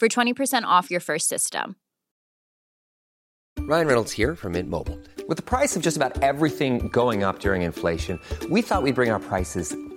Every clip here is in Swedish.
for 20% off your first system. Ryan Reynolds here from Mint Mobile. With the price of just about everything going up during inflation, we thought we'd bring our prices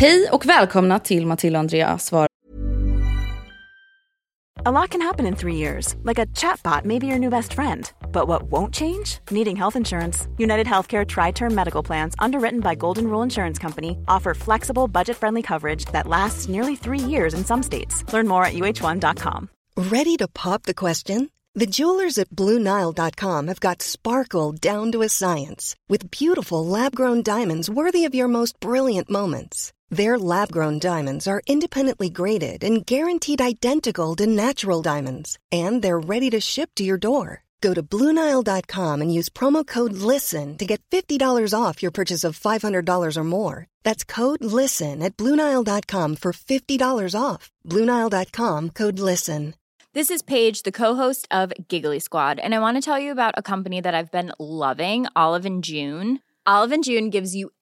Hej och välkomna till Matilda Andrea svarar. A lot can happen in 3 years, like a chatbot may be your new best friend. But what won't change? Needing health insurance. United Healthcare Tri-Term Medical Plans, underwritten by Golden Rule Insurance Company, offer flexible, budget-friendly coverage that lasts nearly 3 years in some states. Learn more at uh1.com. Ready to pop the question? The jewelers at BlueNile.com have got sparkle down to a science with beautiful lab-grown diamonds worthy of your most brilliant moments. Their lab-grown diamonds are independently graded and guaranteed identical to natural diamonds. And they're ready to ship to your door. Go to BlueNile.com and use promo code LISTEN to get $50 off your purchase of $500 or more. That's code LISTEN at BlueNile.com for $50 off. BlueNile.com, code LISTEN. This is Paige, the co-host of Giggly Squad, and I want to tell you about a company that I've been loving, Olive and June. Olive and June gives you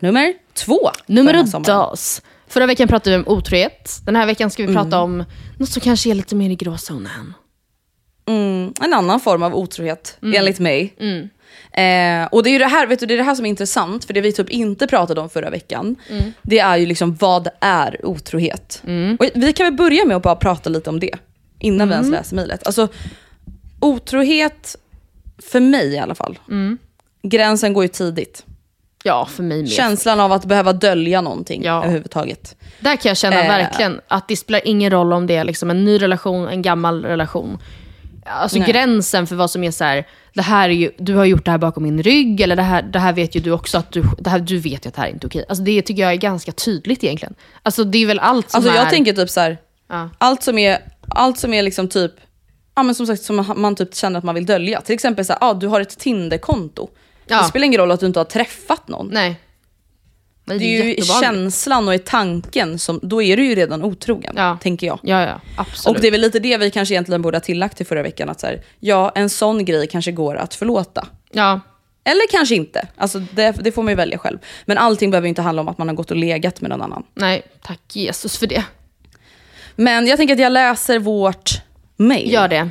Nummer 2. Nummer dos. Förra veckan pratade vi om otrohet. Den här veckan ska vi prata om något som kanske är lite mer i gråzonen. En annan form av otrohet, enligt mig. Och det är ju det här, vet du, det är det här som är intressant. För det vi typ inte pratade om förra veckan, det är ju liksom, vad är otrohet? Och vi kan väl börja med att bara prata lite om det innan vi ens läser mejlet. Alltså, otrohet, för mig i alla fall. Gränsen går ju tidigt. Ja, för mig med. Känslan av att behöva dölja någonting överhuvudtaget. Där kan jag känna verkligen att det spelar ingen roll om det är liksom en ny relation, en gammal relation. Alltså gränsen för vad som är så här, det här är ju, du har gjort det här bakom min rygg, eller det här vet ju du också att du vet ju att det här är inte okej. Alltså det tycker jag är ganska tydligt egentligen. Alltså det är väl allt som, alltså jag tänker typ så här, allt som är liksom typ, ja, men som sagt, som man typ känner att man vill dölja. Till exempel så här, du har ett Tinder-konto. Det spelar ingen roll att du inte har träffat någon. Nej. Det är ju känslan och i tanken som, då är du ju redan otrogen, tänker jag. Ja, absolut. Och det är väl lite det vi kanske egentligen borde ha tillagt till förra veckan, att så här, en sån grej kanske går att förlåta. Ja. Eller kanske inte. Alltså det får man ju välja själv. Men allting behöver inte handla om att man har gått och legat med någon annan. Nej, tack Jesus för det. Men jag tänker att jag läser vårt mejl. Gör det.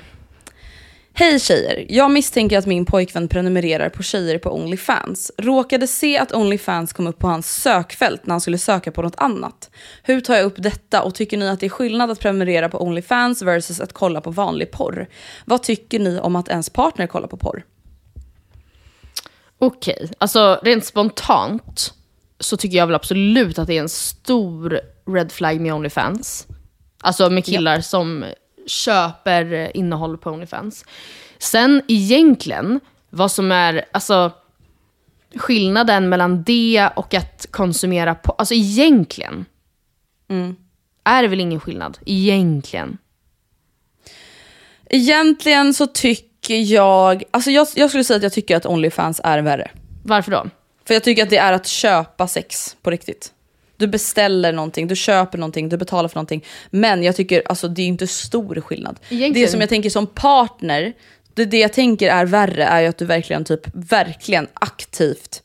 Hej tjejer, jag misstänker att min pojkvän prenumererar på tjejer på OnlyFans. Råkade se att OnlyFans kom upp på hans sökfält när han skulle söka på något annat. Hur tar jag upp detta och tycker ni att det är skillnad att prenumerera på OnlyFans versus att kolla på vanlig porr? Vad tycker ni om att ens partner kollar på porr? Okej, alltså rent spontant så tycker jag väl absolut att det är en stor red flag med OnlyFans. Alltså med killar som köper innehåll på OnlyFans. Sen egentligen vad som är alltså skillnaden mellan det och att konsumera på, alltså egentligen är det väl ingen skillnad egentligen. Egentligen så tycker jag, alltså jag skulle säga att jag tycker att OnlyFans är värre. Varför då? För jag tycker att det är att köpa sex på riktigt. Du beställer någonting, du köper någonting, du betalar för någonting. Men jag tycker, alltså det är inte stor skillnad. Egentligen. Det som jag tänker som partner, det jag tänker är värre är ju att du verkligen aktivt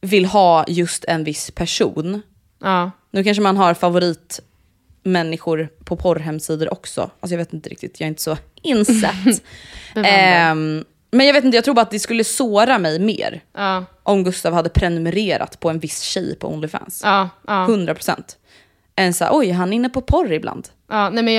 vill ha just en viss person. Ja. Nu kanske man har favoritmänniskor på porrhemsidor också. Alltså jag vet inte riktigt, jag är inte så insatt. Men jag vet inte, jag tror bara att det skulle såra mig mer om Gustav hade prenumererat på en viss tjej på OnlyFans. 100%. Än så här, oj, han är inne på porr ibland. Ja, nej men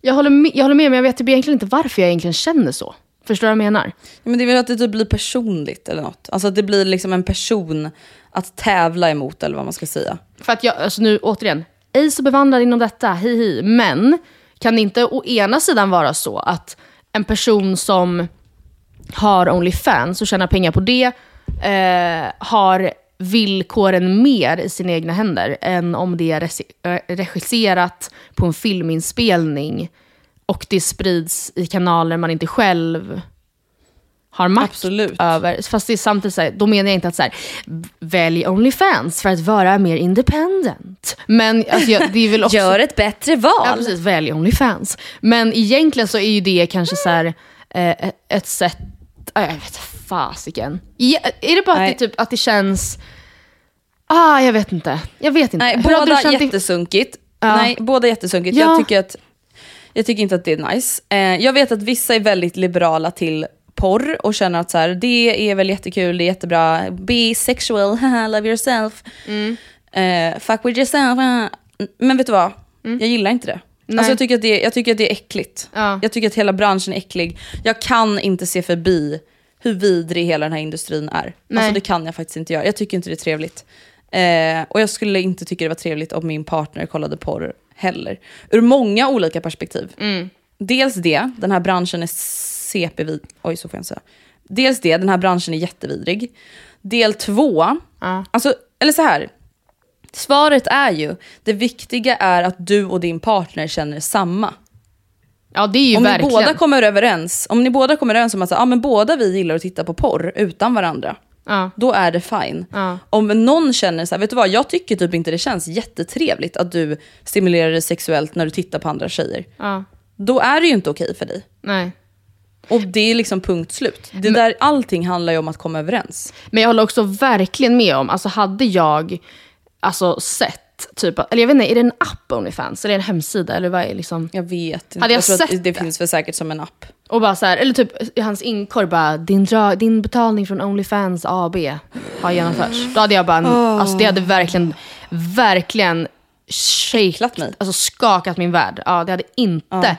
jag håller med, men jag vet egentligen inte varför jag egentligen känner så. Förstår du vad jag menar? Ja, men det är väl att det typ blir personligt eller något. Alltså att det blir liksom en person att tävla emot eller vad man ska säga. För att jag, alltså nu återigen, ej så bevandrad inom detta, hihi. Men kan det inte å ena sidan vara så att en person som har OnlyFans och tjänar pengar på det har villkoren mer i sina egna händer än om det är regisserat på en filminspelning och det sprids i kanaler man inte själv har makt över. Fast det är samtidigt så här, då menar jag inte att så här, välj OnlyFans för att vara mer independent. Men alltså, det är väl också gör ett bättre val. Ja, precis, välj OnlyFans. Men egentligen så är ju det kanske så här ett sätt, jag vet fasiken. Är det bara att det, typ, att det känns jag vet inte. Nej, båda är jättesunkigt. Ja. Nej, båda är jättesunkigt. Ja. Jag tycker inte att det är nice. Jag vet att vissa är väldigt liberala till porr och känner att så här, det är väl jättekul, det är jättebra. Be sexual, love yourself. Fuck with yourself. Men vet du vad? Jag gillar inte det. Alltså jag tycker att det är äckligt. Ja. Jag tycker att hela branschen är äcklig. Jag kan inte se förbi hur vidrig hela den här industrin är. Nej. Alltså det kan jag faktiskt inte göra. Jag tycker inte det är trevligt. Och jag skulle inte tycka det var trevligt om min partner kollade porr heller. Ur många olika perspektiv. Dels det, den här branschen är CP-vid. Oj, så får jag inte säga. Dels det, den här branschen är jättevidrig. Del 2. Ja. Alltså, eller så här. Svaret är ju, det viktiga är att du och din partner känner samma. Ja, det är ju om verkligen. Om ni båda kommer överens om att säga, men båda vi gillar att titta på porr utan varandra. Ja. Då är det fine. Ja. Om någon känner så här, vet du vad, jag tycker typ inte det känns jättetrevligt att du stimulerar dig sexuellt när du tittar på andra tjejer. Ja. Då är det ju inte okej för dig. Nej. Och det är liksom punkt slut. Det där, allting handlar ju om att komma överens. Men jag håller också verkligen med om, alltså hade jag sett typ, eller jag vet inte, är det en app OnlyFans eller en hemsida eller vad är liksom? Jag vet inte. Hade jag tror sett att det finns väl säkert som en app. Och bara så här, eller typ i hans inkorg bara din betalning från OnlyFans AB har genomförts. Då hade jag bara det hade verkligen shakat mig. Alltså skakat min värld. Ja, det hade inte.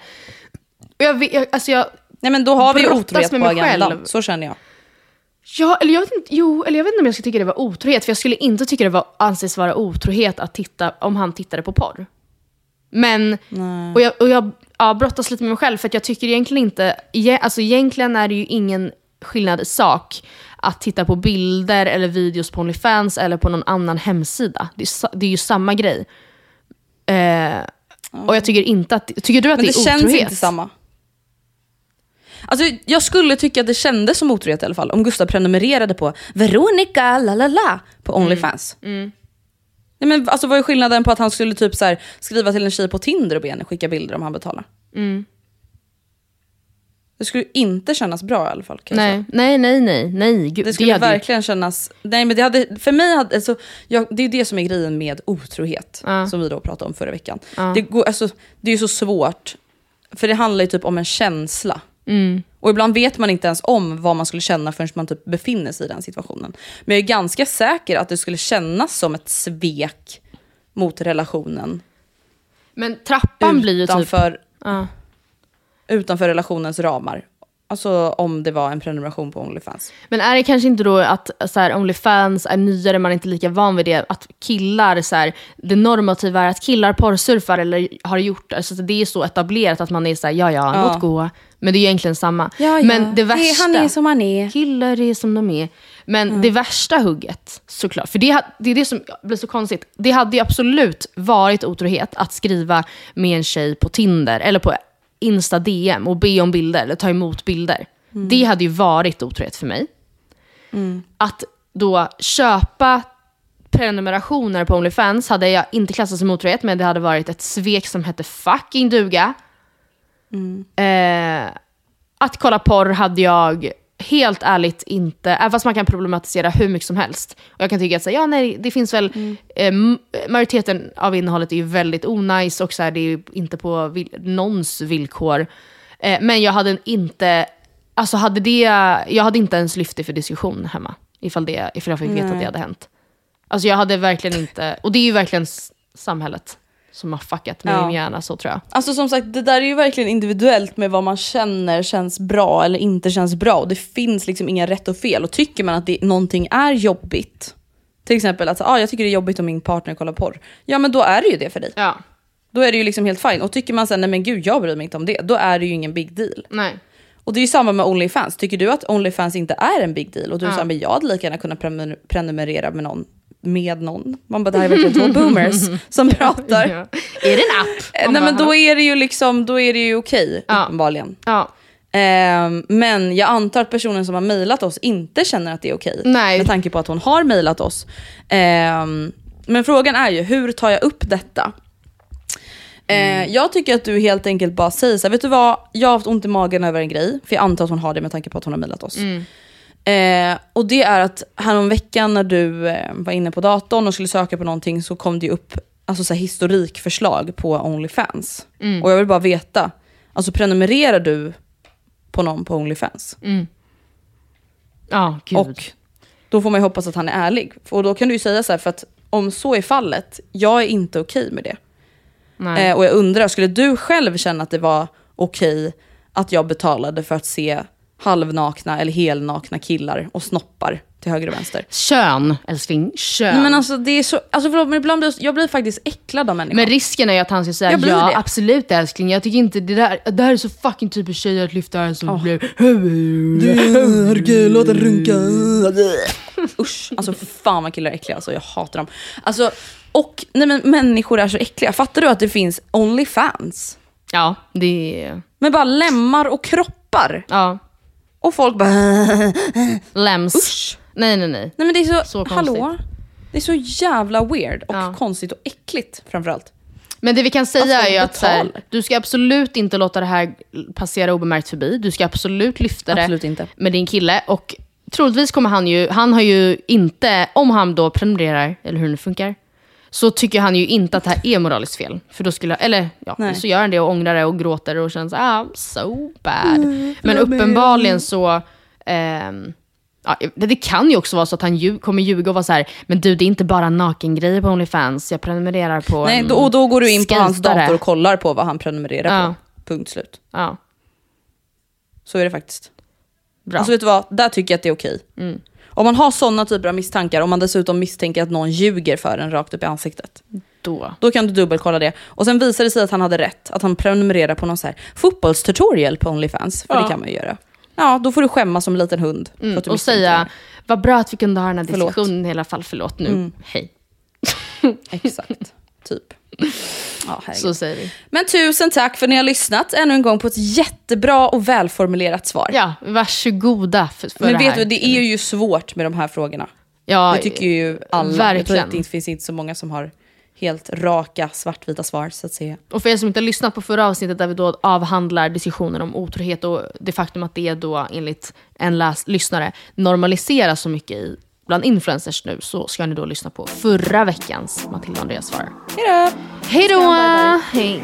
Ja. Och jag nej men då har vi otrohet på agendan. Så känner jag. Ja, eller jag vet inte om jag skulle tycka det var otrohet. För jag skulle inte tycka det anses vara otrohet att titta, om han tittade på porr. Men, och jag brottas lite med mig själv. För att jag tycker egentligen inte, alltså egentligen är det ju ingen skillnad i sak att titta på bilder eller videos på OnlyFans eller på någon annan hemsida. Det är ju samma grej. Och jag tycker inte att, tycker du att det är otrohet? Men det känns inte samma. Alltså jag skulle tycka att det kändes som otrohet i alla fall om Gustav prenumererade på Veronica lalala på OnlyFans. Nej men alltså vad är skillnaden på att han skulle typ så här, skriva till en tjej på Tinder och be henne skicka bilder om han betalar? Det skulle inte kännas bra i alla fall. Nej. Gud, det skulle det verkligen kännas... Nej, men det hade... För mig hade... Alltså, det är det som är grejen med otrohet. Som vi då pratade om förra veckan. Det är ju så svårt. För det handlar ju typ om en känsla. Mm. Och ibland vet man inte ens om vad man skulle känna förrän man typ befinner sig i den situationen. Men jag är ganska säker att det skulle kännas som ett svek mot relationen. Men trappan blir ju typ... Utanför relationens ramar. Alltså om det var en prenumeration på OnlyFans. Men är det kanske inte då att så här, OnlyFans är nyare, man är inte lika van vid det, att killar så här, det normativa är att killar porrsurfar eller har gjort, alltså det är så etablerat att man är så här, låt gå. Men det är ju egentligen samma. Ja. Men det värsta, han är som han är. Killar är som de är. Men det värsta hugget, såklart. För det är det som blir så konstigt. Det hade ju absolut varit otrohet att skriva med en tjej på Tinder eller på Insta DM och be om bilder eller ta emot bilder. Det hade ju varit otrohet för mig. Att då köpa prenumerationer på OnlyFans hade jag inte klassat som otrohet, men det hade varit ett svek som hette fucking duga. Att kolla porr hade jag helt ärligt inte, även fast man kan problematisera hur mycket som helst. Och jag kan tycka att så, det finns väl majoriteten av innehållet är ju väldigt onajs och så här, det är ju inte på någons villkor. Men jag hade inte, alltså hade det, jag hade inte ens lyft det för diskussion hemma ifall jag fick veta att det hade hänt. Alltså jag hade verkligen inte, och det är ju verkligen samhället som har fuckat med min hjärna, så tror jag. Alltså som sagt, det där är ju verkligen individuellt med vad man känner känns bra eller inte känns bra. Och det finns liksom inga rätt och fel. Och tycker man att någonting är jobbigt, till exempel att jag tycker det är jobbigt om min partner kollar porr, ja men då är det ju det för dig. Ja. Då är det ju liksom helt fine. Och tycker man sen, nej men gud, jag bryr mig inte om det, då är det ju ingen big deal. Nej. Och det är ju samma med OnlyFans. Tycker du att OnlyFans inte är en big deal och du säger, men jag hade lika gärna kunnat prenumerera med någon. Man bara, det här är verkligen två boomers som pratar. Är det en app? Nej, men då är det ju liksom, då är det ju okej, uppenbarligen. Ja. Men jag antar att personen som har mejlat oss inte känner att det är okej. Med tanke på att hon har mejlat oss. Men frågan är ju, hur tar jag upp detta? Jag tycker att du helt enkelt bara säger så här, vet du vad, jag har haft ont i magen över en grej. För jag antar att hon har det med tanke på att hon har mejlat oss. Och det är att häromveckan när du var inne på datorn och skulle söka på någonting, så kom det upp alltså, så här, historikförslag på OnlyFans. Och jag vill bara veta, alltså prenumererar du på någon på OnlyFans? Gud. Och då får man ju hoppas att han är ärlig. Och då kan du ju säga så här, för att om så är fallet, jag är inte okej med det. Nej. Och jag undrar, skulle du själv känna att det var okej att jag betalade för att se halvnakna eller helnakna killar och snoppar till höger och vänster? Kön, älskling, kön. Nej, men alltså det är så, alltså förlåt, men ibland jag blir faktiskt äcklad av människor. Men risken är ju att han ska säga ja, det. Absolut älskling, jag tycker inte det där är så fucking typ av tjejer att lyfta här som blev herregud, låt den runka. Usch, alltså fan vad killar är äckliga, alltså jag hatar dem. Alltså och nej, men människor är så äckliga. Fattar du att det finns OnlyFans? Ja, det är... Men bara lämmar och kroppar. Ja. Och folk bara... Läms. Usch. Nej. Nej men det är så hallå. Det är så jävla weird och konstigt och äckligt framförallt. Men det vi kan säga är ju att så här, du ska absolut inte låta det här passera obemärkt förbi. Du ska absolut lyfta det med din kille. Och troligtvis kommer han har ju inte, om han då prenumererar, eller hur det funkar, så tycker han ju inte att det här är moraliskt fel. För då skulle, eller ja, så gör han det och ångrar det och gråter och känns so bad. Men uppenbarligen så det kan ju också vara så att han kommer ljuga och vara så här, men du, det är inte bara nakengrejer på OnlyFans. Jag prenumererar på... Nej, då går du in på hans dator och kollar på vad han prenumererar på. Punkt slut. Ja. Så är det faktiskt. Bra. Alltså vet du vad, där tycker jag att det är okej. Om man har sådana typer av misstankar, om man dessutom misstänker att någon ljuger för en rakt upp i ansiktet, då kan du dubbelkolla det. Och sen visar det sig att han hade rätt, att han prenumererar på någon så här fotbollstutorial på OnlyFans, för det kan man ju göra. Ja, då får du skämma som en liten hund. För att du och säga, vad bra att vi kunde ha den här diskussionen i alla fall, förlåt nu. Hej. Exakt, typ. Ja, så säger vi. Men tusen tack för att ni har lyssnat ännu en gång på ett jättebra och välformulerat svar. Ja, varsågoda för men det här. Men vet du, det är ju svårt med de här frågorna. Ja, det tycker ju alla. Verkligen. Det finns inte så många som har helt raka, svartvita svar, så att säga. Och för er som inte har lyssnat på förra avsnittet där vi då avhandlar diskussionen om otrohet och det faktum att det då enligt en lyssnare normaliseras så mycket i bland influencers nu, så ska ni då lyssna på förra veckans Matilda Andrea svarar. Hej då! Hej då! Hej!